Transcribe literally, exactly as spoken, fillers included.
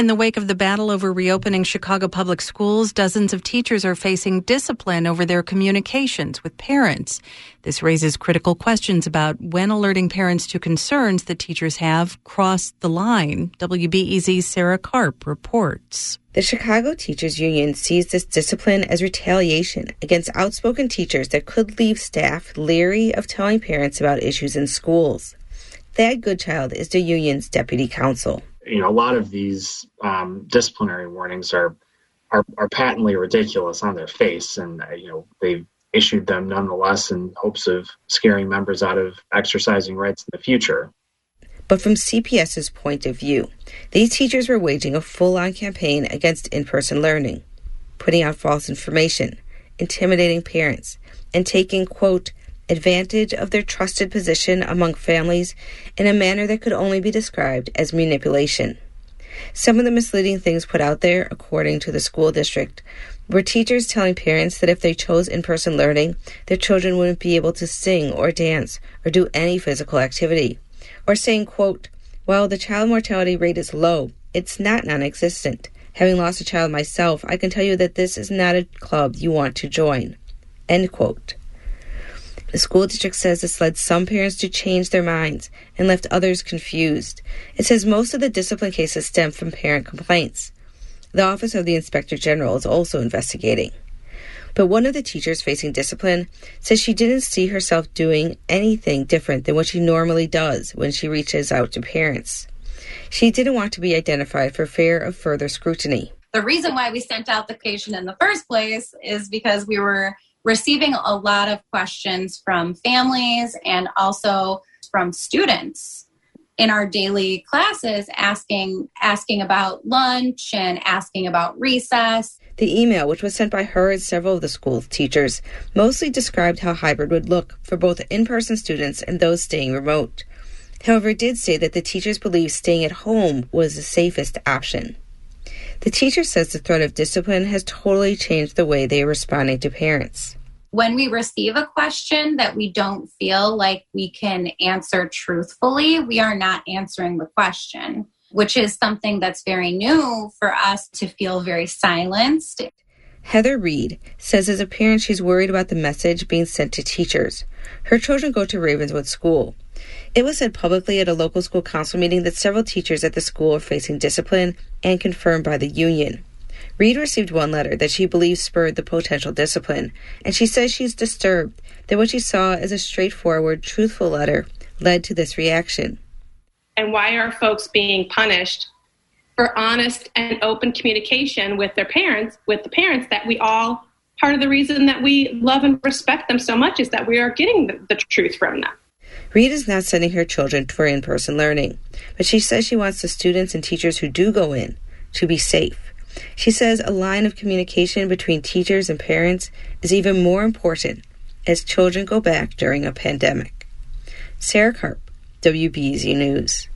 In the wake of the battle over reopening Chicago Public Schools, dozens of teachers are facing discipline over their communications with parents. This raises critical questions about when alerting parents to concerns that teachers have crossed the line. W B E Z's Sarah Karp reports. The Chicago Teachers Union sees this discipline as retaliation against outspoken teachers that could leave staff leery of telling parents about issues in schools. Thad Goodchild is the union's deputy counsel. You know, a lot of these um, disciplinary warnings are, are are patently ridiculous on their face, and uh, you know they've issued them nonetheless in hopes of scaring members out of exercising rights in the future. But from C P S's point of view, these teachers were waging a full-on campaign against in-person learning, putting out false information, intimidating parents, and taking, quote, advantage of their trusted position among families in a manner that could only be described as manipulation. Some of the misleading things put out there, according to the school district, were teachers telling parents that if they chose in-person learning, their children wouldn't be able to sing or dance or do any physical activity. Or saying, quote, well, the child mortality rate is low. It's not non-existent. Having lost a child myself, I can tell you that this is not a club you want to join, end quote. The school district says this led some parents to change their minds and left others confused. It says most of the discipline cases stem from parent complaints. The Office of the Inspector General is also investigating. But one of the teachers facing discipline says she didn't see herself doing anything different than what she normally does when she reaches out to parents. She didn't want to be identified for fear of further scrutiny. The reason why we sent out the patient in the first place is because we were receiving a lot of questions from families and also from students in our daily classes asking, asking about lunch and asking about recess. The email, which was sent by her and several of the school teachers, mostly described how hybrid would look for both in-person students and those staying remote. However, it did say that the teachers believed staying at home was the safest option. The teacher says the threat of discipline has totally changed the way they are responding to parents. When we receive a question that we don't feel like we can answer truthfully, we are not answering the question, which is something that's very new for us to feel very silenced. Heather Reed says as a parent she's worried about the message being sent to teachers. Her children go to Ravenswood School. It was said publicly at a local school council meeting that several teachers at the school are facing discipline and confirmed by the union. Reed received one letter that she believes spurred the potential discipline, and she says she's disturbed that what she saw as a straightforward, truthful letter led to this reaction. And why are folks being punished for honest and open communication with their parents, with the parents that we all, part of the reason that we love and respect them so much is that we are getting the, the truth from them. Reed is not sending her children for in-person learning, but she says she wants the students and teachers who do go in to be safe. She says a line of communication between teachers and parents is even more important as children go back during a pandemic. Sarah Karp, W B Z News.